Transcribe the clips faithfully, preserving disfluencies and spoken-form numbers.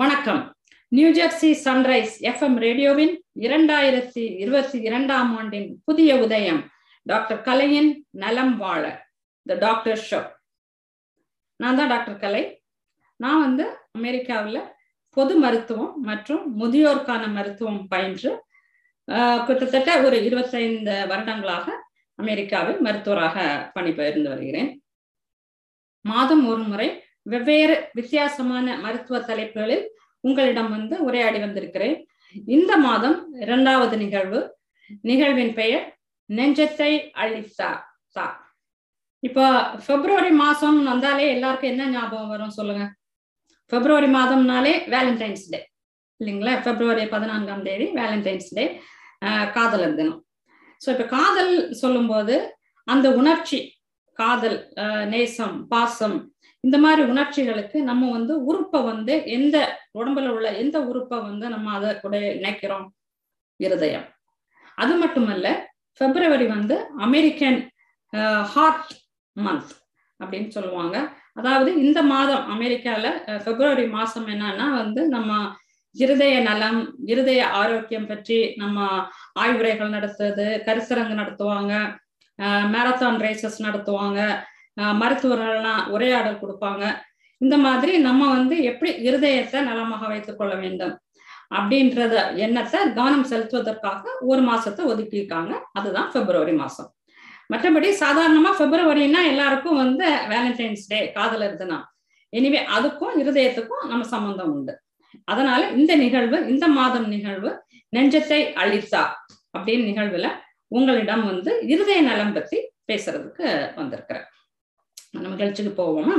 வணக்கம். New Jersey sunrise F M ரேடியோவின் இரண்டாயிரத்தி இருபத்தி இரண்டாம் ஆண்டின் புதிய உதயம் டாக்டர் கலையின் நலம் வாழ த டாக்டர் ஷோ. நான் தான் டாக்டர் கலை. நான் வந்து அமெரிக்காவில் பொது மருத்துவம் மற்றும் முதியோருக்கான மருத்துவம் பயின்று கிட்டத்தட்ட ஒரு இருபத்தைந்து வருடங்களாக அமெரிக்காவில் மருத்துவராக பணிபுரிந்து வருகிறேன். மாதம் ஒரு முறை வெவ்வேறு வித்தியாசமான மருத்துவ தலைப்புகளில் உங்களிடம் வந்து உரையாடி வந்திருக்கிறேன். இந்த மாதம் இரண்டாவது நிகழ்வு. நிகழ்வின் பெயர் நெஞ்சத்தை அள்ளி தா தா. இப்போ பிப்ரவரி மாசம் வந்தாலே எல்லாருக்கும் என்ன ஞாபகம் வரும் சொல்லுங்க? பிப்ரவரி மாதம்னாலே வேலன்டைன்ஸ் டே இல்லைங்களா? பிப்ரவரி பதினான்காம் தேதி வேலன்டைன்ஸ் டே, காதலர் தினம். ஸோ இப்போ காதல் சொல்லும்போது அந்த உணர்ச்சி, காதல், நேசம், பாசம், இந்த மாதிரி உணர்ச்சிகளுக்கு நம்ம வந்து உறுப்பை வந்து எந்த உடம்புல உள்ள எந்த உறுப்பை வந்து நம்ம அதை கூட இணைக்கிறோம்? இருதயம். அது மட்டுமல்ல, பிப்ரவரி வந்து அமெரிக்கன் ஹார்ட் மந்த் அப்படின்னு சொல்லுவாங்க. அதாவது இந்த மாதம் அமெரிக்கால பிப்ரவரி மாசம் என்னன்னா வந்து நம்ம இருதய நலம், இருதய ஆரோக்கியம் பற்றி நம்ம ஆய்வுரைகள் நடத்துறது, கருத்தரங்கு நடத்துவாங்க, மேரத்தான் ரேசஸ் நடத்துவாங்க, மருத்துவர்கள்லாம் உரையாடல் கொடுப்பாங்க. இந்த மாதிரி நம்ம வந்து எப்படி இருதயத்தை நலமாக வைத்துக் கொள்ள வேண்டும் அப்படின்றத எண்ணத்தை கவனம் செலுத்துவதற்காக ஒரு மாசத்தை ஒதுக்கியிருக்காங்க. அதுதான் பிப்ரவரி மாசம். மற்றபடி சாதாரணமா பிப்ரவரினா எல்லாருக்கும் வந்து வேலண்டைன்ஸ் டே, காதலர் தினம். எனிவே அதுக்கும் இருதயத்துக்கும் நம்ம சம்பந்தம் உண்டு. அதனால இந்த நிகழ்வு, இந்த மாதம் நிகழ்வு நெஞ்சத்தை அள்ளி தா அப்படின்னு நிகழ்வுல உங்களிடம் வந்து இருதய நலம் பத்தி பேசுறதுக்கு வந்திருக்கிறேன். நம்ம நிகழ்ச்சிக்கு போவோமா?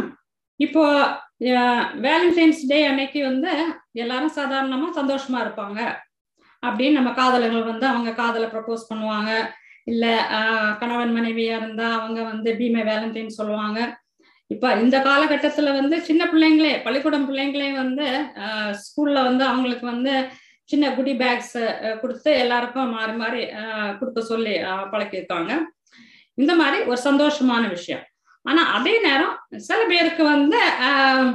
இப்போ வேலண்டைன்ஸ் டே அன்னைக்கு வந்து எல்லாரும் சாதாரணமா சந்தோஷமா இருப்பாங்க அப்படின்னு நம்ம காதலர்கள் வந்து அவங்க காதலை ப்ரப்போஸ் பண்ணுவாங்க. இல்ல ஆஹ் கணவன் மனைவியா இருந்தா அவங்க வந்து பீமை வேலண்டைன் சொல்லுவாங்க. இப்ப இந்த காலகட்டத்துல வந்து சின்ன பிள்ளைங்களே, பள்ளிக்கூடம் பிள்ளைங்களே வந்து ஆஹ் ஸ்கூல்ல வந்து அவங்களுக்கு வந்து சின்ன குடி பேக்ஸ் கொடுத்து எல்லாருக்கும் மாறி மாறி ஆஹ் கொடுக்க சொல்லி பழக்கியிருக்காங்க. இந்த மாதிரி ஒரு சந்தோஷமான விஷயம். ஆனா அதே நேரம் சில பேருக்கு வந்து ஆஹ்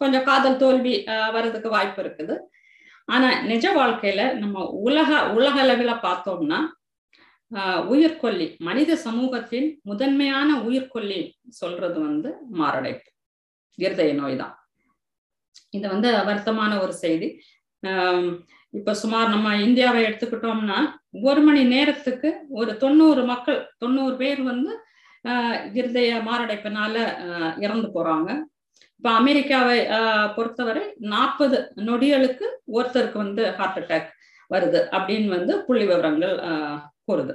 கொஞ்சம் காதல் தோல்வி வர்றதுக்கு வாய்ப்பு இருக்குது. ஆனா நிஜ வாழ்க்கையில நம்ம உலக உலக அளவுல பார்த்தோம்னா ஆஹ் உயிர்கொல்லி, மனித சமூகத்தின் முதன்மையான உயிர்கொல்லி சொல்றது வந்து மாரடைப்பு, இருதய நோய் தான். இது வந்து வருத்தமான ஒரு செய்தி. ஆஹ் இப்ப சுமார் நம்ம இந்தியாவை எடுத்துக்கிட்டோம்னா ஒரு மணி நேரத்துக்கு ஒரு தொண்ணூறு மக்கள் தொண்ணூறு பேர் வந்து ஆஹ் இருதய மாரடைப்பினால ஆஹ் இறந்து போறாங்க. இப்ப அமெரிக்காவை ஆஹ் பொறுத்தவரை நாற்பது நொடிகளுக்கு ஒருத்தருக்கு வந்து ஹார்ட் அட்டாக் வருது அப்படின்னு வந்து புள்ளி விவரங்கள் ஆஹ் கூறுது.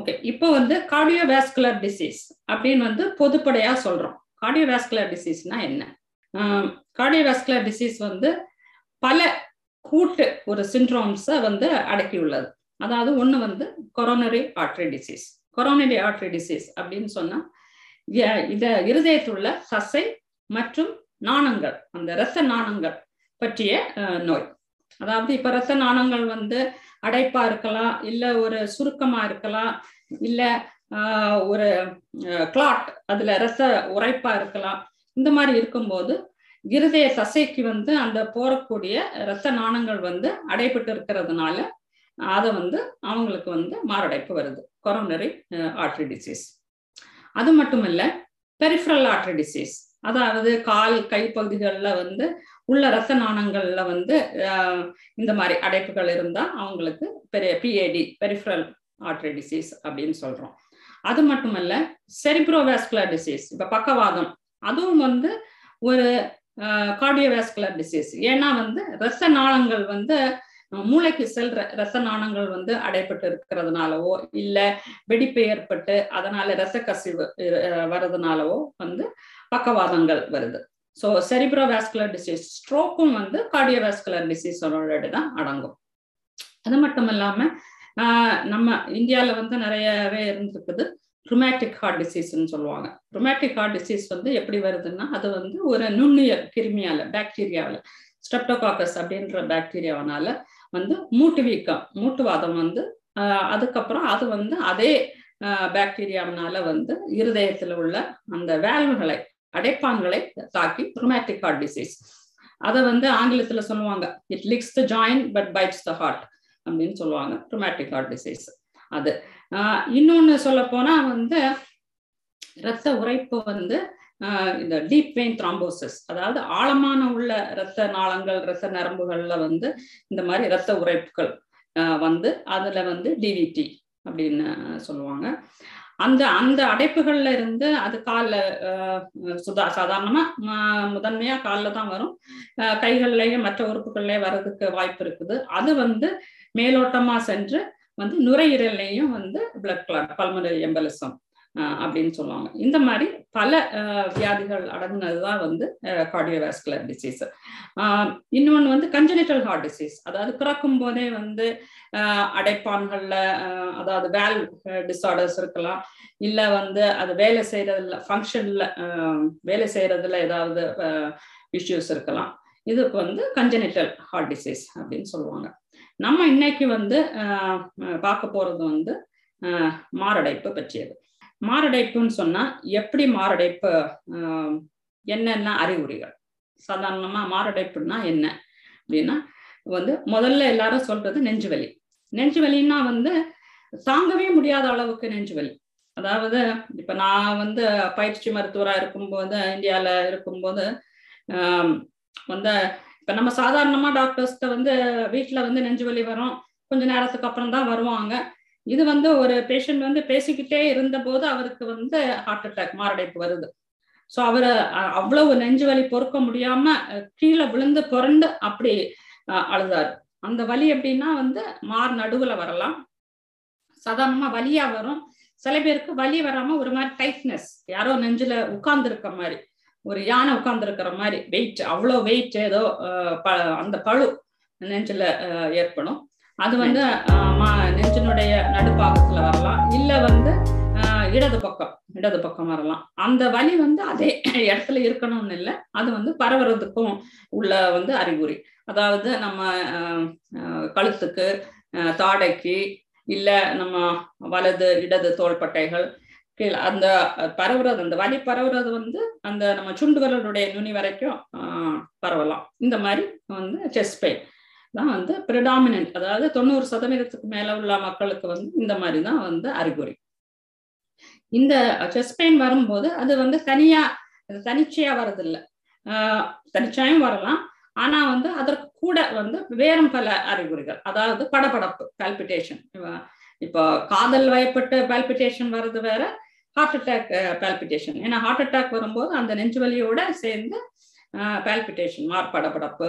ஓகே, இப்போ வந்து கார்டியோவேஸ்குலர் டிசீஸ் அப்படின்னு வந்து பொதுப்படையா சொல்றோம். கார்டியோவேஸ்குலர் டிசீஸ்னா என்ன? ஆஹ் கார்டியோவேஸ்குலர் டிசீஸ் வந்து பல கூட்டு ஒரு சிண்ட்ரோம்ஸை வந்து அடக்கியுள்ளது. அதாவது ஒண்ணு வந்து coronary artery disease. Coronary artery disease அப்படின்னு சொன்னா இத இருதயத்துள்ள தசை மற்றும் நாணங்கள், அந்த இரத்த நாணங்கள் பற்றிய நோய். அதாவது இப்ப இரத்த நாணங்கள் வந்து அடைப்பா இருக்கலாம், இல்ல ஒரு சுருக்கமா இருக்கலாம், இல்ல ஆஹ் ஒரு கிளாட், அதுல இரத்த உறைப்பா இருக்கலாம். இந்த மாதிரி இருக்கும்போது இருதய தசைக்கு வந்து அந்த போறக்கூடிய இரத்த நாணங்கள் வந்து அடைபட்டு இருக்கிறதுனால அதை வந்து அவங்களுக்கு வந்து மாரடைப்பு வருது, கொரோனரி ஆர்ட்டரி டிசீஸ். அது மட்டும் இல்ல, பெரிஃப்ரல் ஆர்ட்ரி டிசீஸ். அதாவது கால் கை பகுதிகளில் வந்து உள்ள இரத்த நாணங்கள்ல வந்து இந்த மாதிரி அடைப்புகள் இருந்தா அவங்களுக்கு பெரிய பிஏடி, பெரிஃப்ரல் ஆர்ட்ரி டிசீஸ் அப்படின்னு சொல்றோம். அது மட்டுமல்ல செரிப்ரோவேஸ்குலர் டிசீஸ். இப்ப பக்கவாதம், அதுவும் வந்து ஒரு கார்டியோவேஸ்குலர் டிசீஸ். ஏன்னா வந்து இரத்த நாணங்கள் வந்து மூளைக்கு செல்ற இரத்த நாணங்கள் வந்து அடைபட்டு இருக்கிறதுனாலவோ இல்ல வெடிப்பு ஏற்பட்டு அதனால இரத்த கசிவு வர்றதுனாலவோ வந்து பக்கவாதங்கள் வருது. ஸோ செரிப்ரோவேஸ்குலர் டிசீஸ், ஸ்ட்ரோக்கும் வந்து கார்டியோவேஸ்குலர் டிசீஸோட தான் அடங்கும். அது மட்டும் இல்லாம ஆஹ் நம்ம இந்தியாவில வந்து நிறையவே இருந்துருக்குது ரொமேட்டிக் ஹார்ட் டிசீஸ்ன்னு சொல்லுவாங்க. ரொமேட்டிக் ஹார்ட் டிசீஸ் வந்து எப்படி வருதுன்னா அது வந்து ஒரு நுண்ணுயிர் கிருமியால, பாக்டீரியாவில, ஸ்டெப்டோகாக்கஸ் அப்படின்ற பாக்டீரியாவனால வந்து மூட்டு வீக்கம், மூட்டுவாதம் வந்து ஆஹ் அதுக்கப்புறம் அது வந்து அதே ஆஹ் பாக்டீரியாவனால வந்து இருதயத்துல உள்ள அந்த வேல்வுகளை, அடைப்பான்களை தாக்கி ரொமேட்டிக் ஹார்ட் டிசீஸ் அதை வந்து ஆங்கிலத்துல சொல்லுவாங்க, it licks the join but bites the heart அப்படின்னு சொல்லுவாங்க, ரொமேட்டிக் ஹார்ட் டிசீஸ் அது. ஆஹ் இன்னொன்னு சொல்ல போனா வந்து இரத்த உறைப்பு வந்து இந்த டீப் வெயின் த்ராம்போசிஸ், அதாவது ஆழமான உள்ள இரத்த நாளங்கள் இரத்த நரம்புகள்ல வந்து இந்த மாதிரி இரத்த உறைப்புகள் வந்து அதுல வந்து டிவிடி அப்படின்னு சொல்லுவாங்க. அந்த அந்த அடைப்புகள்ல இருந்து அது காலில் சுதா சாதாரணமா முதன்மையா காலில் தான் வரும், கைகள்லயே மற்ற உறுப்புகள்லயே வர்றதுக்கு வாய்ப்பு இருக்குது. அது வந்து மேலோட்டமா சென்று வந்து நுரையீரலையும் வந்து பிளட் கிளர் பல்மனரி எம்பலிசம் அப்படின்னு சொல்லுவாங்க. இந்த மாதிரி பல வியாதிகள் அடங்குனதுதான் வந்து கார்டியோவேஸ்குலர் டிசீஸ். ஆஹ் இன்னொன்று வந்து கஞ்சனிட்டல் ஹார்ட் டிசீஸ், அதாவது பிறக்கும் போதே வந்து ஆஹ் அடைப்பான்கள்ல அதாவது வேல் டிஸ்ஆர்டர்ஸ் இருக்கலாம், இல்லை வந்து அது வேலை செய்யறதுல ஃபங்க்ஷன்ல வேலை செய்யறதுல ஏதாவது இஷ்யூஸ் இருக்கலாம். இதுக்கு வந்து கஞ்சனிட்டல் ஹார்ட் டிசீஸ் அப்படின்னு சொல்லுவாங்க. நம்ம இன்னைக்கு வந்து ஆஹ் பார்க்க போறது வந்து ஆஹ் மாரடைப்பு பற்றியது. மாரடைப்புன்னு சொன்னா எப்படி மாரடைப்பு, என்னென்ன அறிகுறிகள், சாதாரணமா மாரடைப்புன்னா என்ன அப்படின்னா வந்து முதல்ல எல்லாரும் சொல்றது நெஞ்சுவலி. நெஞ்சுவலின்னா வந்து தாங்கவே முடியாத அளவுக்கு நெஞ்சுவலி. அதாவது இப்ப நான் வந்து பயிற்சி மருத்துவரா இருக்கும்போது இந்தியால இருக்கும்போது ஆஹ் வந்து இப்ப நம்ம சாதாரணமா டாக்டர்ஸ்ட வந்து வீட்டுல வந்து நெஞ்சுவலி வரும், கொஞ்ச நேரத்துக்கு அப்புறம் தான் வருவாங்க. இது வந்து ஒரு பேஷண்ட் வந்து பேசிக்கிட்டே இருந்த போது அவருக்கு வந்து ஹார்ட் அட்டாக் மாரடைப்பு வருது. ஸோ அவரை அவ்வளவு நெஞ்சுவலி பொறுக்க முடியாம கீழே விழுந்து புரண்டு அப்படி அழுதாரு. அந்த வலி எப்படின்னா வந்து மார் நடுவுல வரலாம், சாதாரணமா வலியா வரும். சில பேருக்கு வலி வராம ஒரு மாதிரி டைட்னஸ், யாரோ நெஞ்சுல உட்கார்ந்து இருக்க மாதிரி, ஒரு யானை உட்கார்ந்து இருக்கிற மாதிரி வெயிட், அவ்வளோ வெயிட் ஏதோ அந்த பழு நெஞ்சுல ஏற்படும். அது வந்து நெஞ்சினுடைய நடுப்பாகத்துல வரலாம், இல்ல வந்து இடது பக்கம் இடது பக்கம் வரலாம். அந்த வலி வந்து அதே இடத்துல இருக்கணும்னு இல்லை, அது வந்து பரவுறதுக்கும் உள்ள வந்து அறிகுறி. அதாவது நம்ம கழுத்துக்கு, தாடைக்கு, இல்ல நம்ம வலது இடது தோள்பட்டைகள் கீழே அந்த பரவுறது, அந்த வலி பரவுறது வந்து அந்த நம்ம சுண்டு விரலுடைய நுனி வரைக்கும் பரவலாம். இந்த மாதிரி வந்து செஸ்ட் பெயின் தான் வந்து பிரிடாமினன்ட், அதாவது தொண்ணூறு சதவீதத்துக்கு மேல உள்ள மக்களுக்கு வந்து இந்த மாதிரி தான் வந்து அறிகுறி. இந்த செஸ்ட் பெயின் வரும்போது அது வந்து தனியா தனிச்சையா வர்றதில்லை, ஆஹ் தனிச்சையும் வரலாம். ஆனா வந்து அதற்கு கூட வந்து வேறும் பல அறிகுறிகள், அதாவது படபடப்பு, பால்பிட்டேஷன். இப்போ காதல் வயப்பட்டு பால்பிட்டேஷன் வர்றது வேற, ஹார்ட் அட்டாக் பால்பிட்டேஷன். ஏன்னா ஹார்ட் அட்டாக் வரும்போது அந்த நெஞ்சுவலியோட சேர்ந்து ஆஹ் பால்பிட்டேஷன், மார்படபடப்பு,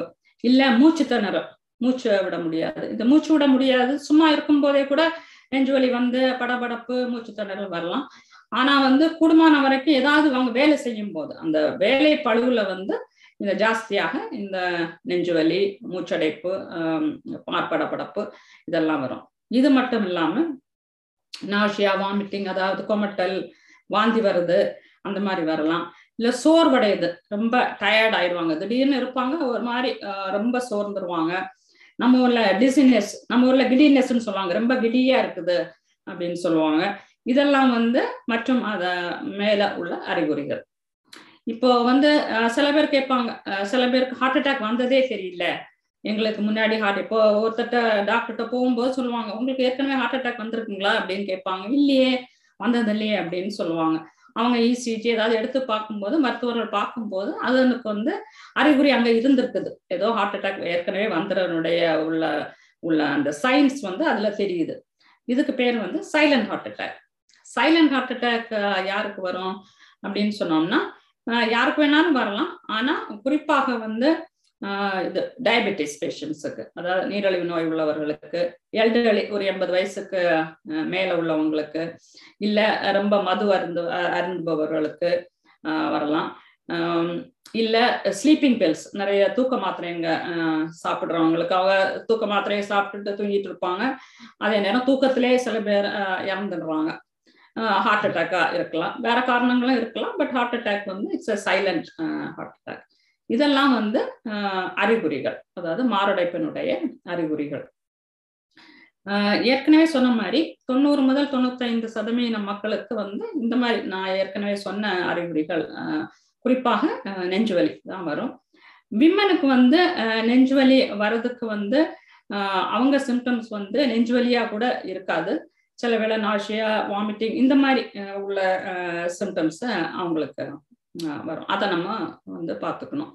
இல்ல மூச்சு திணறல், மூச்சு விட முடியாது. இந்த மூச்சு விட முடியாது சும்மா இருக்கும் போதே கூட நெஞ்சுவலி வந்து படபடப்பு, மூச்சு திணறல் வரலாம். ஆனா வந்து கூடுமான வரைக்கும் ஏதாவது அவங்க வேலை செய்யும் போது அந்த வேலை பழுவுல வந்து இந்த ஜாஸ்தியாக இந்த நெஞ்சுவலி, மூச்சடைப்பு, படபடப்பு இதெல்லாம் வரும். இது மட்டும் இல்லாம நாசியா, வாமிட்டிங், அதாவது கொமட்டல், வாந்தி வருது, அந்த மாதிரி வரலாம். இல்லை சோர்வடையுது, ரொம்ப டயர்ட் ஆயிடுவாங்க, திடீர்னு இருப்பாங்க ஒரு மாதிரி ரொம்ப சோர்ந்துருவாங்க. நம்ம ஊர்ல டிசினஸ், நம்ம ஊர்ல கிடினஸ்ன்னு சொல்லுவாங்க, ரொம்ப கிடியா இருக்குது அப்படின்னு சொல்லுவாங்க. இதெல்லாம் வந்து மற்றும் அத மேல உள்ள அறிகுறிகள். இப்போ வந்து சில பேர் கேட்பாங்க, சில பேருக்கு ஹார்ட் அட்டாக் வந்ததே தெரியல எங்களுக்கு முன்னாடி. ஹார்ட் இப்போ ஒருத்தட்ட டாக்டர்கிட்ட போகும்போது சொல்லுவாங்க, உங்களுக்கு ஏற்கனவே ஹார்ட் அட்டாக் வந்திருக்குங்களா அப்படின்னு கேட்பாங்க. இல்லையே, வந்தது இல்லையே அப்படின்னு சொல்லுவாங்க. அவங்க இசிஜி ஏதாவது எடுத்து பார்க்கும்போது, மருத்துவர்கள் பார்க்கும்போது அதனுக்கு வந்து அறிகுறி அங்க இருந்திருக்குது, ஏதோ ஹார்ட் அட்டாக் ஏற்கனவே வந்தவனுடைய உள்ள உள்ள அந்த சைன்ஸ் வந்து அதுல தெரியுது. இதுக்கு பேர் வந்து silent heart attack. Silent heart attack யாருக்கு வரும் அப்படின்னு சொன்னோம்னா யாருக்கு வேணாலும் வரலாம். ஆனா குறிப்பாக வந்து ஆஹ் இது டயபெட்டிஸ் பேஷண்ட்ஸுக்கு, அதாவது நீரிழிவு நோய் உள்ளவர்களுக்கு, எல்டர்லி ஒரு எண்பது வயசுக்கு மேல உள்ளவங்களுக்கு, இல்ல ரொம்ப மது அருந்து அருந்துபவர்களுக்கு ஆஹ் வரலாம். ஆஹ் இல்ல ஸ்லீப்பிங் பில்ஸ், நிறைய தூக்க மாத்திரைங்க ஆஹ் சாப்பிடுறவங்களுக்கு, அவங்க தூக்க மாத்திரையை சாப்பிட்டுட்டு தூங்கிட்டு இருப்பாங்க, அதே நேரம் தூக்கத்திலே சில பேர் இறந்துடுறாங்க. ஹார்ட் அட்டாக்கா இருக்கலாம், வேற காரணங்களும் இருக்கலாம், பட் ஹார்ட் அட்டாக் வந்து it's a silent heart attack. இதெல்லாம் வந்து அஹ் அறிகுறிகள், அதாவது மாரடைப்பினுடைய அறிகுறிகள். ஆஹ் ஏற்கனவே சொன்ன மாதிரி தொண்ணூறு முதல் தொண்ணூத்தி ஐந்து சதவீதம் மக்களுக்கு வந்து இந்த மாதிரி நான் ஏற்கனவே சொன்ன அறிகுறிகள், குறிப்பாக நெஞ்சுவலி தான் வரும். விமனுக்கு வந்து நெஞ்சுவலி வர்றதுக்கு வந்து ஆஹ் அவங்க சிம்டம்ஸ் வந்து நெஞ்சுவலியா கூட இருக்காது. சில வேளை நாஷியா, வாமிட்டிங் இந்த மாதிரி உள்ள சிம்டம்ஸ் அவங்களுக்கு வரும். அதை நம்ம வந்து பார்த்துக்கணும்.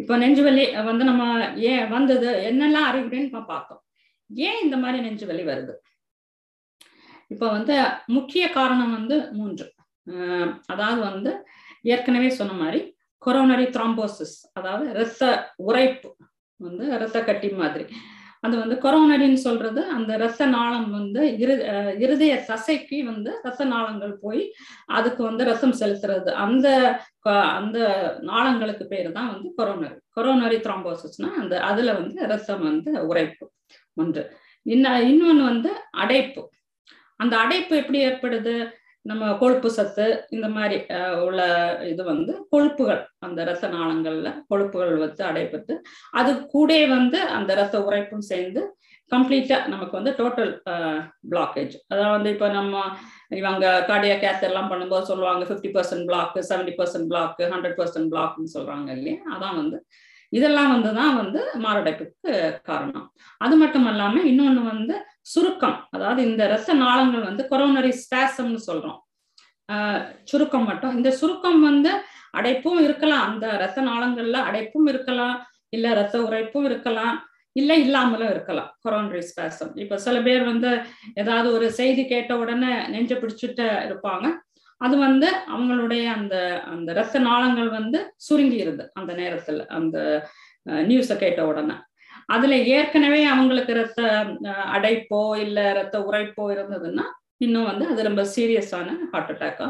இப்போ நெஞ்சுவலி வந்து நம்ம ஏன் வந்தது, என்னெல்லாம் அறிகுறின்னு நம்ம பார்த்தோம். ஏன் இந்த மாதிரி நெஞ்சுவலி வருது? இப்போ வந்து முக்கிய காரணம் வந்து மூன்று. ஆஹ் அதாவது வந்து ஏற்கனவே சொன்ன மாதிரி கொரோனரி த்ராம்போசிஸ், அதாவது இரத்த உரைப்பு, வந்து இரத்த கட்டி மாதிரி. அது வந்து கொரோனரின்னு சொல்றது அந்த இரத்த நாளம் வந்து இரு இருதய தசைக்கு வந்து இரத்த நாளங்கள் போய் அதுக்கு வந்து ரத்தம் செலுத்துறது, அந்த அந்த நாளங்களுக்கு பேர் தான் வந்து கொரோனரி கொரோனரி த்ராம்போசிஸ்னா அந்த அதுல வந்து இரத்தம் வந்து உரைப்பு ஒன்று. இன்ன இன்னொன்று வந்து அடைப்பு. அந்த அடைப்பு எப்படி ஏற்படுது? நம்ம கொழுப்பு சத்து இந்த மாதிரி உள்ள இது வந்து கொழுப்புகள் அந்த இரத்த நாளங்கள்ல கொழுப்புகள் வந்து அடைபட்டு அது கூட வந்து அந்த இரத்த உரைப்பும் சேர்ந்து கம்ப்ளீட்டா நமக்கு வந்து டோட்டல் பிளாக்கேஜ். அதாவது வந்து இப்போ நம்ம இவங்க கார்டியாக் கேத்தர் எல்லாம் பண்ணும்போது சொல்லுவாங்க fifty percent block, seventy percent block, hundred percent பிளாக்னு சொல்றாங்க இல்லையா? அதான் வந்து இதெல்லாம் வந்துதான் வந்து மாரடைப்புக்கு காரணம். அது மட்டும் இல்லாம இன்னொன்னு வந்து சுருக்கம். அதாவது இந்த இரத்த நாளங்கள் வந்து கொரோனரி ஸ்பாசம்னு சொல்றோம். ஆஹ் சுருக்கம் மட்டும். இந்த சுருக்கம் வந்து அடைப்பும் இருக்கலாம், அந்த இரத்த நாளங்கள்ல அடைப்பும் இருக்கலாம், இல்ல இரத்த உரைப்பும் இருக்கலாம், இல்ல இல்லாமலும் இருக்கலாம். Coronary spasm. இப்ப சில பேர் வந்து ஏதாவது ஒரு செய்தி கேட்ட உடனே நெஞ்ச பிடிச்சிட்டு இருப்பாங்க. அது வந்து அவங்களுடைய அந்த அந்த இரத்த நாளங்கள் வந்து சுருங்கிடுது அந்த நேரத்துல, அந்த நியூஸை கேட்ட உடனே. அதுல ஏற்கனவே அவங்களுக்கு இரத்த அடைப்போ இல்ல இரத்த உரைப்போ இருந்ததுன்னா இன்னும் வந்து அது ரொம்ப சீரியஸான ஹார்ட் அட்டாக்கா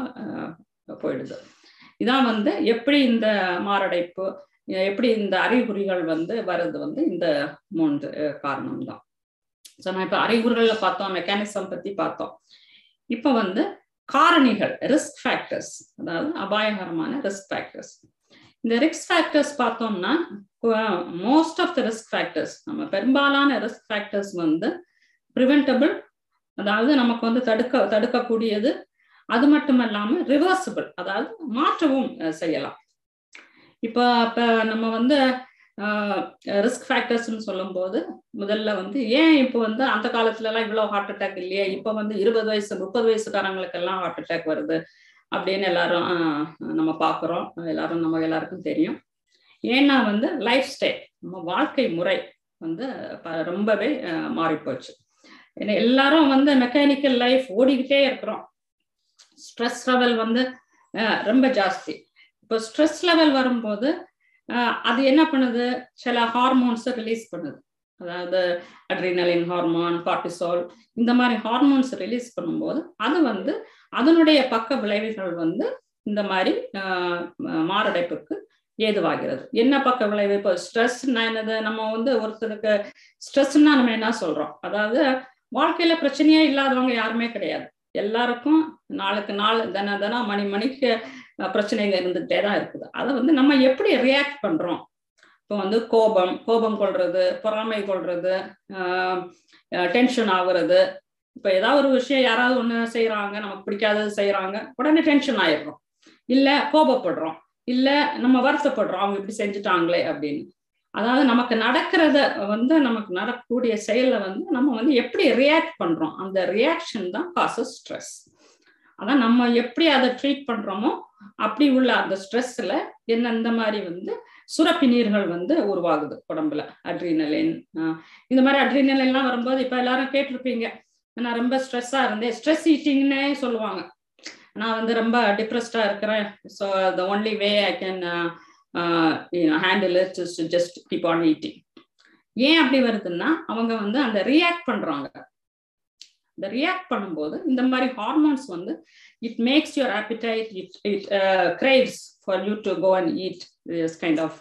போயிடுது. இதான் வந்து எப்படி இந்த மாரடைப்பு, எப்படி இந்த அறிகுறிகள் வந்து வர்றது வந்து இந்த மூன்று காரணம் தான். ஸோ நான் இப்ப அறிகுறிகள்ல பார்த்தோம், மெக்கானிசம் பத்தி பார்த்தோம். இப்ப வந்து காரணிகள், ரிஸ்க் ஃபேக்டர்ஸ், அதாவது அபாயகரமான ரிஸ்க் ஃபேக்டர்ஸ். இந்த ரிஸ்க் ஃபேக்டர்ஸ் பார்த்தோம்னா most of the risk factors, நம்ம பெரும்பாலான ரிஸ்க் ஃபேக்டர்ஸ் வந்து ப்ரிவென்டபிள், அதாவது நமக்கு வந்து தடுக்க தடுக்கக்கூடியது. அது மட்டும் இல்லாமல் ரிவர்சிபிள், அதாவது மாற்றவும் செய்யலாம். இப்போ இப்போ நம்ம வந்து ரிஸ்க் ஃபேக்டர்ஸ்ன்னு சொல்லும்போது முதல்ல வந்து ஏன் இப்போ வந்து அந்த காலத்துலலாம் இவ்வளோ ஹார்ட் அட்டாக் இல்லையே, இப்போ வந்து இருபது வயசு முப்பது வயசுக்காரங்களுக்கெல்லாம் ஹார்ட் அட்டாக் வருது அப்படின்னு எல்லாரும் நம்ம பார்க்குறோம். எல்லாரும் நம்ம எல்லாருக்கும் தெரியும். ஏன்னா வந்து லைஃப் ஸ்டைல், நம்ம வாழ்க்கை முறை வந்து ரொம்பவே மாறிப்போச்சு. ஏன்னா எல்லாரும் வந்து மெக்கானிக்கல் லைஃப் ஓடிக்கிட்டே இருக்கிறோம். ஸ்ட்ரெஸ் லெவல் வந்து ரொம்ப ஜாஸ்தி. இப்போ ஸ்ட்ரெஸ் லெவல் வரும்போது அது என்ன பண்ணுது, சில ஹார்மோன்ஸை ரிலீஸ் பண்ணுது. அதாவது அட்ரினலின் ஹார்மோன், கார்டிசால் இந்த மாதிரி ஹார்மோன்ஸ் ரிலீஸ் பண்ணும்போது அது வந்து அதனுடைய பக்க விளைவுகள் வந்து இந்த மாதிரி மாரடைப்புக்கு ஏதுவாகிறது. என்ன பக்க விளைவு? இப்போ ஸ்ட்ரெஸ்னா என்னது? நம்ம வந்து ஒருத்தருக்கு ஸ்ட்ரெஸ்ன்னா நம்ம என்ன சொல்றோம்? அதாவது வாழ்க்கையில பிரச்சனையே இல்லாதவங்க யாருமே கிடையாது. எல்லாருக்கும் நாளுக்கு நாள் தினம் தினம் மணி மணிக்கு பிரச்சனைகள் இருந்துகிட்டே தான் இருக்குது. அதை வந்து நம்ம எப்படி ரியாக்ட் பண்றோம்? இப்போ வந்து கோபம் கோபம் கொள்றது, பொறாமை கொள்றது, ஆஹ் டென்ஷன் ஆகுறது. இப்போ ஏதாவது ஒரு விஷயம் யாராவது ஒண்ணு செய்யறாங்க, நமக்கு பிடிக்காதது செய்யறாங்க, உடனே டென்ஷன் ஆயிடுறோம், இல்ல கோபப்படுறோம், இல்ல நம்ம வருத்தப்படுறோம் அவங்க இப்படி செஞ்சுட்டாங்களே அப்படின்னு. அதாவது நமக்கு நடக்கிறத வந்து நமக்கு நடக்கக்கூடிய செயலை வந்து நம்ம வந்து எப்படி ரியாக்ட் பண்றோம், அந்த ரியாக்ஷன் தான் காசஸ் ஸ்ட்ரெஸ். அதான் நம்ம எப்படி அதை ட்ரீட் பண்றோமோ அப்படி உள்ள அந்த ஸ்ட்ரெஸ்ல என்னெந்த மாதிரி வந்து சுரப்பி நீர்கள் வந்து உருவாகுது உடம்புல. அட்ரினலின் இந்த மாதிரி அட்ரினலின்லாம் வரும்போது இப்போ எல்லாரும் கேட்டிருப்பீங்க, நான் ரொம்ப ஸ்ட்ரெஸ்ஸா இருந்தேன், ஸ்ட்ரெஸ் ஈட்டிங்னே சொல்லுவாங்க. நான் வந்து ரொம்ப டிப்ரெஸ்டா இருக்கிறேன், so the only way I can handle it is to just keep on eating. ஏன் அப்படி வருதுன்னா அவங்க வந்து அந்த ரியாக்ட் பண்றாங்க. இந்த ரியாக்ட் பண்ணும்போது இந்த மாதிரி ஹார்மோன்ஸ் வந்து it makes your appetite, it it craves for you to go and eat this kind of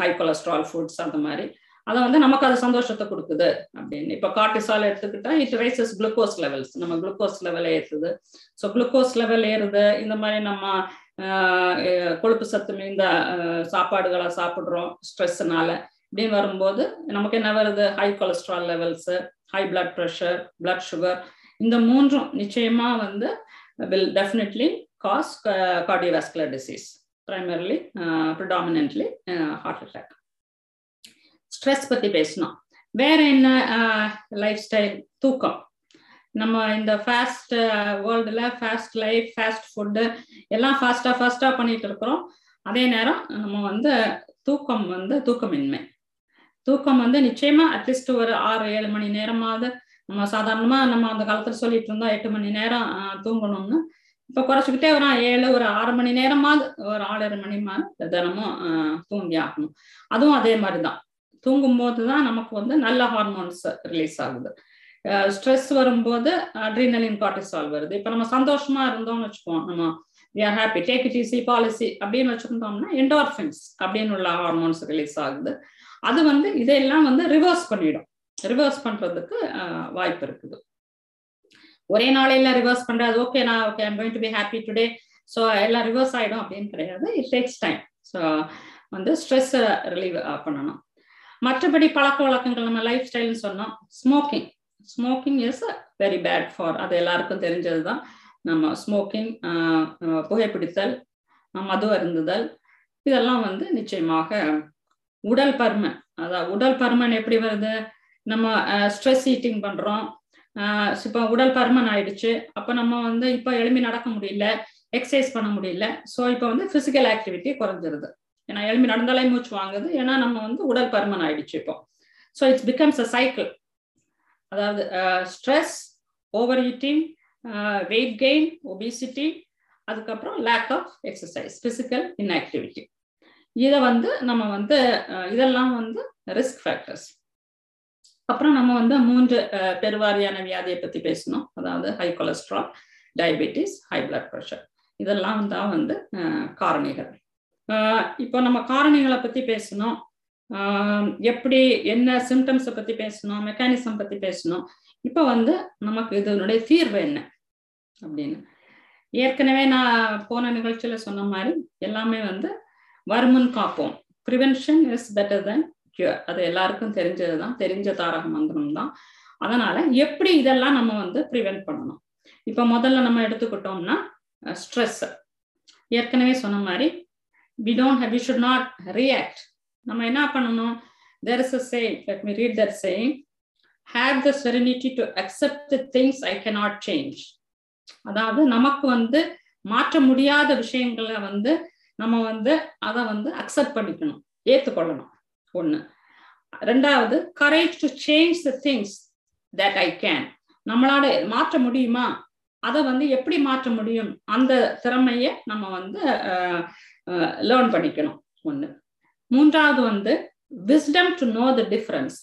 high cholesterol foods அந்த மாதிரி. அதை வந்து நமக்கு அது சந்தோஷத்தை கொடுக்குது அப்படின்னு. இப்போ கார்டிசால் எடுத்துக்கிட்டா இட் ரைசஸ் குளுக்கோஸ் லெவல்ஸ், நம்ம குளுக்கோஸ் லெவல் ஏறுது. ஸோ குளுக்கோஸ் லெவல் ஏறுது, இந்த மாதிரி நம்ம கொழுப்பு சத்து மிகுந்த சாப்பாடுகளை சாப்பிட்றோம் ஸ்ட்ரெஸ்னால. இப்படின்னு வரும்போது நமக்கு என்ன வருது? High cholesterol levels, high blood pressure, blood sugar. இந்த மூன்றும் நிச்சயமா வந்து will definitely cause cardiovascular disease. primarily uh, predominantly uh, heart attack. Stress பத்தி பேசணும். வேற என்ன லைஃப் ஸ்டைல், தூக்கம். நம்ம இந்த ஃபாஸ்ட் வேர்ல்டுல ஃபாஸ்ட் லைஃப், ஃபாஸ்ட் ஃபுட்டு எல்லாம் ஃபாஸ்டா ஃபாஸ்டா பண்ணிட்டு இருக்கிறோம். அதே நேரம் நம்ம வந்து தூக்கம் வந்து தூக்கமின்மை. தூக்கம் வந்து நிச்சயமா அட்லீஸ்ட் ஒரு ஆறு ஏழு மணி நேரமாவது, நம்ம சாதாரணமா நம்ம அந்த காலத்துல சொல்லிட்டு இருந்தோம் எட்டு மணி நேரம் தூங்கணும்னு, இப்ப குறைச்சிக்கிட்டே ஒரு ஏழு ஒரு ஆறு மணி நேரமாவது ஒரு ஆறரை மணி மாதிரி தினமும் தூங்கி ஆகணும். அதுவும் அதே மாதிரிதான், தூங்கும்போதுதான் நமக்கு வந்து நல்ல ஹார்மோன்ஸ் ரிலீஸ் ஆகுது. ஸ்ட்ரெஸ் வரும்போது அட்ரினலின், கார்டிசால் வருது. இப்ப நம்ம சந்தோஷமா இருந்தோம்னு வச்சுக்கோம், நம்ம we are happy, take it easy policy அப்படின்னு வச்சுருந்தோம்னா எண்டார்ஃபின்ஸ் அப்படின்னு உள்ள ஹார்மோன்ஸ் ரிலீஸ் ஆகுது. அது வந்து இதெல்லாம் வந்து ரிவர்ஸ் பண்ணிடும். ரிவர்ஸ் பண்றதுக்கு வாய்ப்பு இருக்குது. ஒரே நாளையில ரிவர்ஸ் பண்றது ஓகே, நான் okay I'm going to be happy today, so எல்லாம் ரிவர்ஸ் ஆயிடும் அப்படின்னு கிடையாது. It takes time. ஸோ வந்து ஸ்ட்ரெஸ் ரிலீவ் பண்ணணும். மற்றபடி பழக்க வழக்கங்கள் நம்ம லைஃப் ஸ்டைல்னு சொன்னோம். Smoking, smoking is very bad for, அது எல்லாருக்கும் தெரிஞ்சது தான். நம்ம ஸ்மோக்கிங், புகைப்பிடித்தல், மது அருந்துதல், இதெல்லாம் வந்து நிச்சயமாக உடல் பருமன். அதான் உடல் பருமன் எப்படி வருது, நம்ம ஸ்ட்ரெஸ் ஈட்டிங் பண்றோம். இப்போ உடல் பருமன் ஆயிடுச்சு, அப்போ நம்ம வந்து இப்போ எலும்பி நடக்க முடியல, எக்ஸசைஸ் பண்ண முடியல. ஸோ இப்போ வந்து பிசிக்கல் ஆக்டிவிட்டி குறைஞ்சிருது. ஏன்னா எலும்பி நடந்தாலே மூச்சு வாங்குது, ஏன்னா நம்ம வந்து உடல் பருமன் ஆயிடுச்சு இப்போ. So it's becomes a cycle. அதாவது stress, over eating, weight gain, obesity, அதுக்கப்புறம் lack of exercise, physical inactivity. இதை வந்து நம்ம வந்து இதெல்லாம் வந்து ரிஸ்க் ஃபேக்டர்ஸ். அப்புறம் நம்ம வந்து மூன்று பெருவாரியான வியாதியை பற்றி பேசணும். அதாவது high cholesterol, diabetes, high blood pressure, இதெல்லாம் தான் வந்து காரணிகள். இப்போ நம்ம காரணிகளை பற்றி பேசணும், எப்படி என்ன சிம்டம்ஸை பற்றி பேசணும், மெக்கானிசம் பற்றி பேசணும். இப்போ வந்து நமக்கு இதனுடைய தீர்வு என்ன அப்படின்னு ஏற்கனவே நான் போன நிகழ்ச்சியில் சொன்ன மாதிரி எல்லாமே வந்து வருமுன் காப்போம். Prevention is better than cure, அது எல்லாருக்கும் தெரிஞ்சது தான், தெரிஞ்ச தாரக மந்திரம் தான். அதனால எப்படி இதெல்லாம் நம்ம வந்து ப்ரிவென்ட் பண்ணணும். இப்போ முதல்ல நம்ம எடுத்துக்கிட்டோம்னா ஸ்ட்ரெஸ், ஏற்கனவே சொன்ன மாதிரி we don't have, we should not react. நம்ம என்ன பண்ணணும், there is a saying, let me read that saying, have the serenity to accept the things I cannot change. அதாவது நமக்கு வந்து மாற்ற முடியாத விஷயங்களை வந்து நம்ம வந்து அதை வந்து அக்செப்ட் பண்ணிக்கணும், ஏற்றுக்கொள்ளணும் ஒன்று. ரெண்டாவது courage to change the things that I can. நம்மளால மாற்ற முடியுமா, அதை வந்து எப்படி மாற்ற முடியும், அந்த திறமையை நம்ம வந்து லேர்ன் பண்ணிக்கணும் ஒன்று. மூன்றாவது வந்து wisdom to know the difference,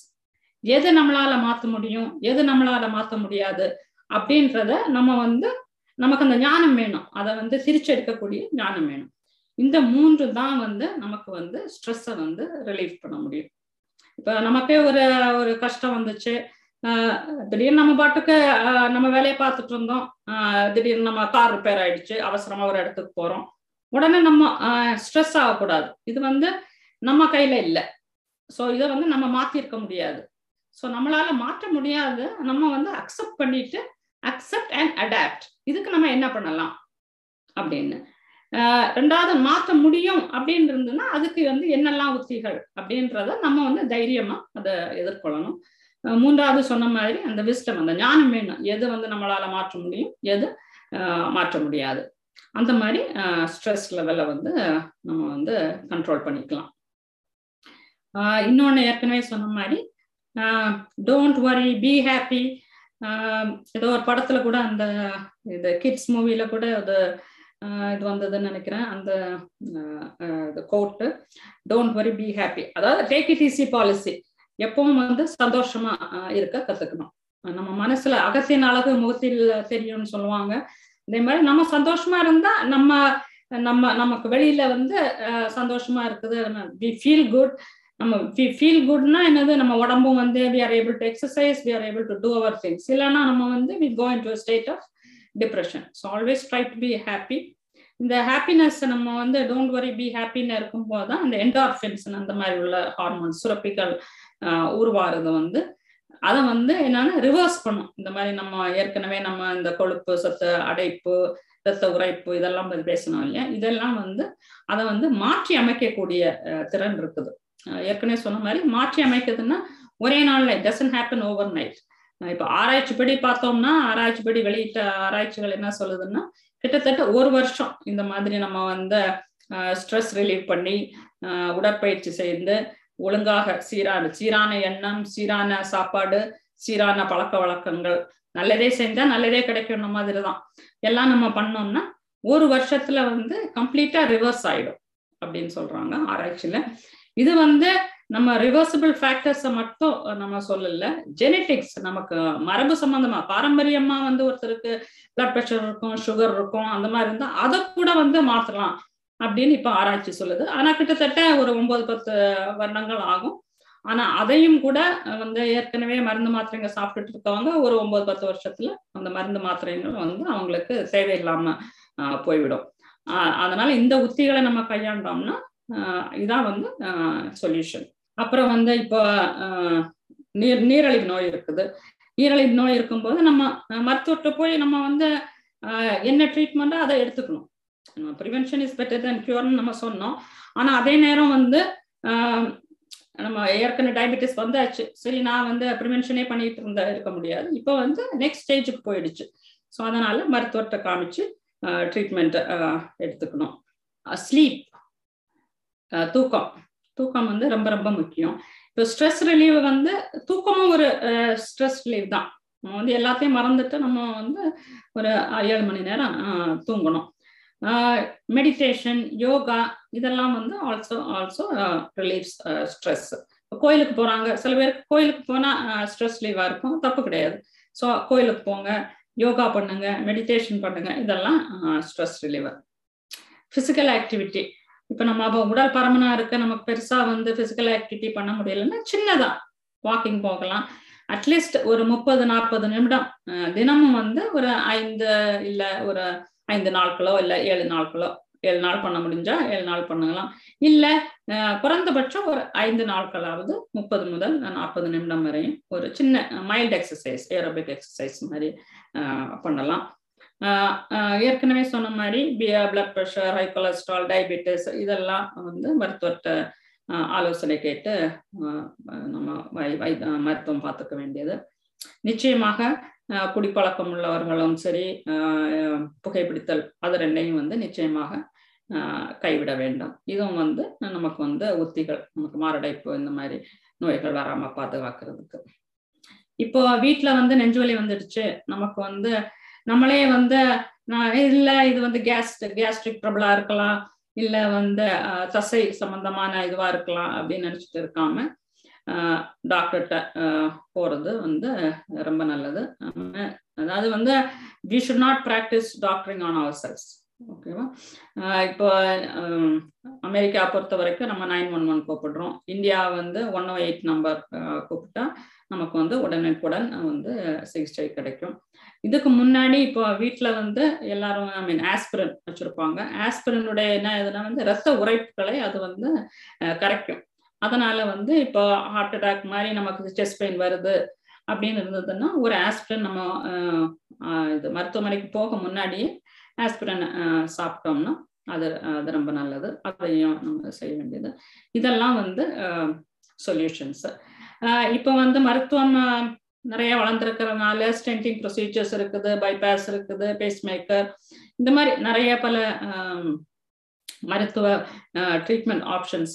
எது நம்மளால மாற்ற முடியும், எது நம்மளால மாற்ற முடியாது அப்படின்றத நம்ம வந்து நமக்கு அந்த ஞானம் வேணும், அதை வந்து சிரிச்செடுக்கக்கூடிய ஞானம் வேணும். இந்த மூன்று தான் வந்து நமக்கு வந்து ஸ்ட்ரெஸ்ஸை வந்து ரிலீஃப் பண்ண முடியும். இப்போ நமக்கே ஒரு ஒரு கஷ்டம் வந்துச்சு, திடீர்னு நம்ம பாட்டுக்கு நம்ம வேலையை பார்த்துட்டு இருந்தோம், திடீர்னு நம்ம கார் ரிப்பேர் ஆயிடுச்சு, அவசரமா ஒரு இடத்துக்கு போறோம், உடனே நம்ம ஸ்ட்ரெஸ் ஆகக்கூடாது. இது வந்து நம்ம கையில இல்லை, ஸோ இதை வந்து நம்ம மாத்திருக்க முடியாது. ஸோ நம்மளால மாற்ற முடியாது, நம்ம வந்து அக்செப்ட் பண்ணிட்டு அக்செப்ட் அண்ட் அடாப்ட், இதுக்கு நம்ம என்ன பண்ணலாம் அப்படின்னு. ரெண்டாவது மாற்ற முடியும் அப்படின்னு இருந்ததுன்னா அதுக்கு வந்து என்னெல்லாம் உத்திகள் அப்படின்றத நம்ம வந்து தைரியமா அதை எதிர்கொள்ளணும். மூன்றாவது சொன்ன மாதிரி அந்த விஸ்டம், அந்த ஞானம் வேணும், எது வந்து நம்மளால மாற்ற முடியும், எது மாற்ற முடியாது. அந்த மாதிரி ஸ்ட்ரெஸ் லெவலை வந்து நம்ம வந்து கண்ட்ரோல் பண்ணிக்கலாம். இன்னொன்று ஏற்கனவே சொன்ன மாதிரி டோன்ட் வரி, பி ஹாப்பி. ஏதோ ஒரு படத்துல கூட அந்த இது கிட்ஸ் மூவியில கூட அது இது வந்ததுன்னு நினைக்கிறேன், அந்த quote, don't worry be happy. அதாவது டேக் இட் ஈஸி பாலிசி, எப்பவும் வந்து சந்தோஷமா இருக்க கத்துக்கணும். நம்ம மனசுல அகத்தின் அழகு முகத்தில் தெரியும்னு சொல்லுவாங்க. அதே மாதிரி நம்ம சந்தோஷமா இருந்தா நம்ம நம்ம நமக்கு வெளியில வந்து சந்தோஷமா இருக்குது, we feel good. நம்ம we feel goodனா என்னது, நம்ம உடம்பும் வந்து we are able to exercise, we are able to do our things. இல்லைன்னா நம்ம வந்து we go into a state of depression. So always try to be happy. இந்த ஹாப்பினஸ் நம்ம வந்து don't worry be happyன்னு இருக்கும்போது தான் அந்த எண்டார்ஃபின்ஸ் அந்த மாதிரி உள்ள ஹார்மோன்ஸ் சுரப்பிகள் உருவாகிறது வந்து, அதை வந்து என்னன்னா ரிவர்ஸ் பண்ணும். இந்த மாதிரி நம்ம ஏற்கனவே நம்ம இந்த கொழுப்பு சத்து, அடைப்பு, ரத்த உரைப்பு இதெல்லாம் பேசணும் இல்லையா, இதெல்லாம் வந்து அதை வந்து மாற்றி அமைக்கக்கூடிய திறன் இருக்குது. ஏற்கனவே சொன்ன மாதிரி மாற்றி அமைக்கிறதுன்னா ஒரே நாள்ல, it doesn't happen overnight. இப்போ ஆராய்ச்சி படி பார்த்தோம்னா, ஆராய்ச்சி படி வெளியிட்ட ஆராய்ச்சிகள் என்ன சொல்லுதுன்னா, கிட்டத்தட்ட ஒரு வருஷம் இந்த மாதிரி நம்ம வந்து ஸ்ட்ரெஸ் ரிலீவ் பண்ணி உடற்பயிற்சி செய்து ஒழுங்காக சீரான சீரான எண்ணம், சீரான சாப்பாடு, சீரான பழக்க வழக்கங்கள், நல்லதே செஞ்சா நல்லதே கிடைக்கிற மாதிரி தான் எல்லாம் நம்ம பண்ணோம்னா ஒரு வருஷத்துல வந்து கம்ப்ளீட்டா ரிவர்ஸ் ஆயிடும் அப்படின்னு சொல்றாங்க ஆராய்ச்சியில. இது வந்து நம்ம ரிவர்சிபிள் ஃபேக்டர்ஸை மட்டும் நம்ம சொல்லல, ஜெனெட்டிக்ஸ், நமக்கு மரபு சம்பந்தமா பாரம்பரியமா வந்து ஒருத்தருக்கு பிளட் ப்ரெஷர் இருக்கும், சுகர் இருக்கும், அந்த மாதிரி இருந்தா அதை கூட வந்து மாத்தலாம் அப்படின்னு இப்ப ஆராய்ச்சி சொல்லுது. ஆனா கிட்டத்தட்ட ஒரு ஒன்பது பத்து வருடங்கள் ஆகும். ஆனா அதையும் கூட வந்து ஏற்கனவே மருந்து மாத்திரைங்க சாப்பிட்டுட்டு இருக்கவங்க ஒரு ஒன்பது பத்து வருஷத்துல அந்த மருந்து மாத்திரைகள் வந்து அவங்களுக்கு தேவையில்லாம ஆஹ் போய்விடும். அதனால இந்த உத்திகளை நம்ம கையாண்டோம்னா இதான் வந்து சொல்யூஷன். அப்புறம் வந்து இப்போ நீர் நீரிழிவு நோய் இருக்குது. நீரிழிவு நோய் இருக்கும்போது நம்ம மருத்துவத்தை போய் நம்ம வந்து என்ன ட்ரீட்மெண்ட்டோ அதை எடுத்துக்கணும். ப்ரிவென்ஷன் இஸ் பெட்டர் தென் கியூர்னு நம்ம சொன்னோம். ஆனா அதே நேரம் வந்து நம்ம ஏற்கனவே டயபெட்டிஸ் வந்தாச்சு, சரி நான் வந்து ப்ரிவென்ஷனே பண்ணிட்டு இருந்தா இருக்க முடியாது, இப்போ வந்து நெக்ஸ்ட் ஸ்டேஜுக்கு போயிடுச்சு. ஸோ அதனால மருத்துவத்தை காமிச்சு ட்ரீட்மெண்ட் எடுத்துக்கணும். ஸ்லீப், தூக்கம், தூக்கம் வந்து ரொம்ப ரொம்ப முக்கியம். இப்போ ஸ்ட்ரெஸ் ரிலீவ் வந்து தூக்கமும் ஒரு ஸ்ட்ரெஸ் ரிலீவ் தான். நம்ம வந்து எல்லாத்தையும் மறந்துட்டு நம்ம வந்து ஒரு ஏழு மணி நேரம் தூங்கணும். மெடிடேஷன், யோகா, இதெல்லாம் வந்து ஆல்சோ ஆல்சோ ரிலீவ்ஸ் ஸ்ட்ரெஸ். கோயிலுக்கு போறாங்க சில பேருக்கு, கோயிலுக்கு போனா ஸ்ட்ரெஸ் ரிலீவா இருக்கும், தப்பு கிடையாது. ஸோ கோயிலுக்கு போங்க, யோகா பண்ணுங்க, மெடிடேஷன் பண்ணுங்க, இதெல்லாம் ஸ்ட்ரெஸ் ரிலீவர். பிசிக்கல் ஆக்டிவிட்டி, இப்போ நம்ம அப்போ உடல் பரமனா இருக்க, நமக்கு பெருசா வந்து பிசிக்கல் ஆக்டிவிட்டி பண்ண முடியலன்னா சின்னதா வாக்கிங் போகலாம். அட்லீஸ்ட் ஒரு முப்பது நாற்பது நிமிடம் தினமும் வந்து ஒரு ஐந்து இல்ல ஒரு ஐந்து நாட்களோ இல்ல ஏழு நாட்களோ, ஏழு நாள் பண்ண முடிஞ்சா ஏழு நாள் பண்ணலாம், இல்ல குறைந்தபட்சம் ஒரு ஐந்து நாட்களாவது முப்பது முதல் நாற்பது நிமிடம் வரையும் ஒரு சின்ன மைல்டு எக்ஸசைஸ், ஏரோபிக் எக்ஸசைஸ் மாதிரி பண்ணலாம். ஏற்கனவே சொன்ன மாதிரி blood pressure, high cholesterol, diabetes இதெல்லாம் வந்து மருத்துவர்கிட்ட ஆலோசனை கேட்டு நம்ம மருத்துவம் பார்த்துக்க வேண்டியது. நிச்சயமாக குடிப்பழக்கம் உள்ளவர்களும் சரி, புகைப்பிடித்தல், அது ரெண்டையும் வந்து நிச்சயமாக கைவிட வேண்டும். இதுவும் வந்து நமக்கு வந்து உத்திகள், நமக்கு மாரடைப்பு இந்த மாதிரி நோய்கள் வராம பாதுகாக்கிறதுக்கு. இப்போ வீட்டுல வந்து நெஞ்சுவலி வந்துடுச்சு, நமக்கு வந்து நம்மளே வந்து இல்ல இது வந்து கேஸ் கேஸ்ட்ரிக் ட்ரபிளா இருக்கலாம், இல்ல வந்து தசை சம்பந்தமான இதுவா இருக்கலாம் அப்படின்னு நினைச்சிட்டு இருக்காம டாக்டர்கிட்ட போறது வந்து ரொம்ப நல்லது. அதாவது வந்து we should not practice doctoring on ourselves. ஓகேவா, இப்போ அமெரிக்கா பொறுத்த வரைக்கும் நம்ம நைன் ஒன் ஒன் கூப்பிடுறோம், இந்தியா வந்து ஒன் ஓ எயிட் நம்பர் கூப்பிட்டா நமக்கு வந்து உடனுக்குடன் வந்து சிகிச்சை கிடைக்கும். இதுக்கு முன்னாடி இப்போ வீட்டுல வந்து எல்லாரும் ஐ மீன் ஆஸ்பிரன் வச்சிருப்பாங்க. ஆஸ்பிரனுடைய என்ன இதுனா வந்து ரத்த உரைப்புகளை அது வந்து கரைக்கும். அதனால வந்து இப்போ ஹார்ட் அட்டாக் மாதிரி நமக்கு செஸ்ட் பெயின் வருது அப்படின்னு இருந்ததுன்னா ஒரு ஆஸ்பிரன் நம்ம இது மருத்துவமனைக்கு போக முன்னாடியே ஆஸ்பிரன் சாப்பிட்டோம்னா அது அது ரொம்ப நல்லது. அதையும் நம்ம செய்ய வேண்டியது. இதெல்லாம் வந்து சொல்யூஷன்ஸ். இப்போ வந்து மருத்துவம் நிறைய வளர்ந்துருக்கிறதுனால ஸ்டென்டிங் ப்ரொசீஜர்ஸ் இருக்குது, பைபாஸ் இருக்குது, பேஸ் மேக்கர், இந்த மாதிரி நிறைய பல மருத்துவ ட்ரீட்மெண்ட் ஆப்ஷன்ஸ்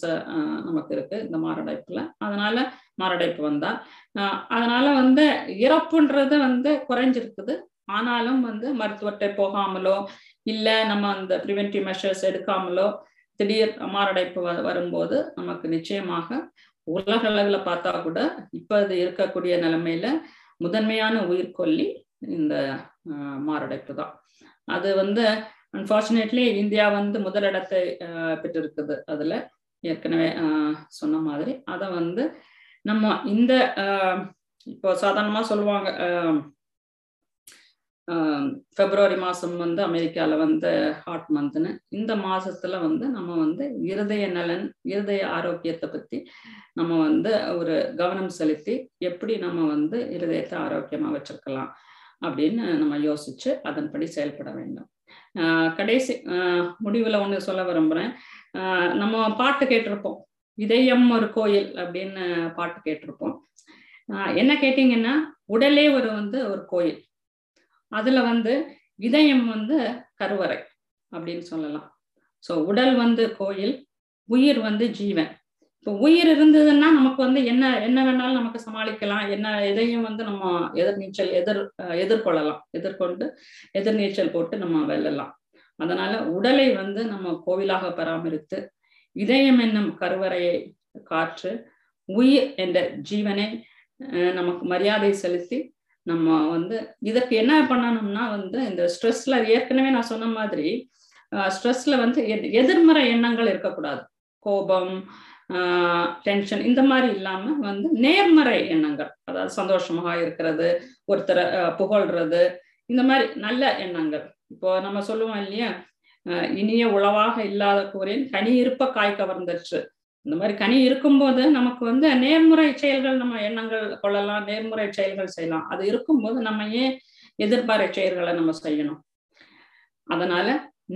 நமக்கு இருக்கு இந்த மாரடைப்புல. அதனால மாரடைப்பு வந்தா அதனால வந்து இறப்புன்றது வந்து குறைஞ்சிருக்குது. ஆனாலும் வந்து மருத்துவத்தை போகாமலோ இல்ல நம்ம அந்த ப்ரிவென்டிவ் மெஷர்ஸ் எடுக்காமலோ திடீர் மாரடைப்பு வரும்போது நமக்கு நிச்சயமாக உலக அளவுல பார்த்தா கூட இப்ப அது இருக்கக்கூடிய நிலைமையில முதன்மையான உயிர்கொல்லி இந்த மாரடைப்பு தான். அது வந்து அன்பார்ச்சுனேட்லி இந்தியா வந்து முதலிடத்தை பெற்றிருக்குது. அதுல ஏற்கனவே சொன்ன மாதிரி அதை வந்து நம்ம இந்த இப்போ சாதாரணமா சொல்லுவாங்க பிப்ரவரி மாசம் வந்து அமெரிக்கால வந்து ஹார்ட் மந்த்னு, இந்த மாசத்துல வந்து நம்ம வந்து இருதய நலன், இருதய ஆரோக்கியத்தை பத்தி நம்ம வந்து ஒரு கவனம் செலுத்தி எப்படி நம்ம வந்து இருதயத்தை ஆரோக்கியமா வச்சிருக்கலாம் அப்படின்னு நம்ம யோசிச்சு அதன்படி செயல்பட வேண்டும். கடைசி முடிவில் ஒன்று சொல்ல விரும்புகிறேன். நம்ம பாட்டு கேட்டிருப்போம், இதயம் ஒரு கோயில் அப்படின்னு பாட்டு கேட்டிருப்போம். என்ன கேட்டீங்கன்னா, உடலே ஒரு வந்து ஒரு கோயில், அதுல வந்து இதயம் வந்து கருவறை அப்படின்னு சொல்லலாம். ஸோ உடல் வந்து கோயில், உயிர் வந்து ஜீவன். இப்போ உயிர் இருந்ததுன்னா நமக்கு வந்து என்ன என்ன வேணாலும் நமக்கு சமாளிக்கலாம், என்ன எதையும் வந்து நம்ம எதிர்நீச்சல் எதிர் எதிர்கொள்ளலாம் எதிர்கொண்டு எதிர்நீச்சல் போட்டு நம்ம வெல்லலாம். அதனால உடலை வந்து நம்ம கோவிலாக பராமரித்து, இதயம் என்னும் கருவறையை காற்று, உயிர் என்ற ஜீவனை நமக்கு மரியாதை செலுத்தி நம்ம வந்து இதற்கு என்ன பண்ணணும்னா வந்து இந்த ஸ்ட்ரெஸ்ல ஏற்கனவே நான் சொன்ன மாதிரி ஸ்ட்ரெஸ்ல வந்து எதிர்மறை எண்ணங்கள் இருக்கக்கூடாது. கோபம், ஆஹ் டென்ஷன் இந்த மாதிரி இல்லாம வந்து நேர்மறை எண்ணங்கள், அதாவது சந்தோஷமாக இருக்கிறது, ஒருத்தரை புகழ்றது, இந்த மாதிரி நல்ல எண்ணங்கள். இப்போ நம்ம சொல்லுவோம் இல்லையா, இனிய உளவாக இல்லாத கூறின் கனி இருப்ப காய் கவர்ந்துச்சு. இந்த மாதிரி கனி இருக்கும்போது நமக்கு வந்து நேர்முறை செயல்கள் நம்ம எண்ணங்கள் கொள்ளலாம், நேர்முறை செயல்கள் செய்யலாம். அது இருக்கும்போது நம்ம ஏன் எதிர்பார்த்த செயல்களை நம்ம செய்யணும்? அதனால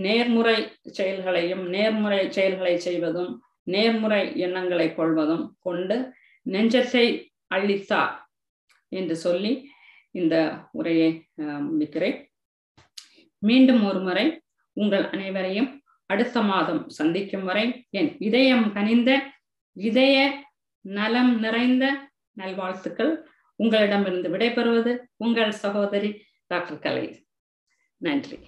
நேர்முறை செயல்களையும் நேர்முறை செயல்களை செய்வதும் நேர்முறை எண்ணங்களை கொள்வதும் கொண்டு நெஞ்சத்தை அள்ளி தா என்று சொல்லி இந்த உரையை முடிக்கிறேன். மீண்டும் ஒரு முறை உங்கள் அனைவரையும் அடுத்த மாதம் சந்திக்கும் வரை என் இதயம் கனிந்த இதய நலம் நிறைந்த நல்வாழ்த்துக்கள். உங்களிடமிருந்து விடைபெறுவது உங்கள் சகோதரி டாக்டர் கலை. நன்றி.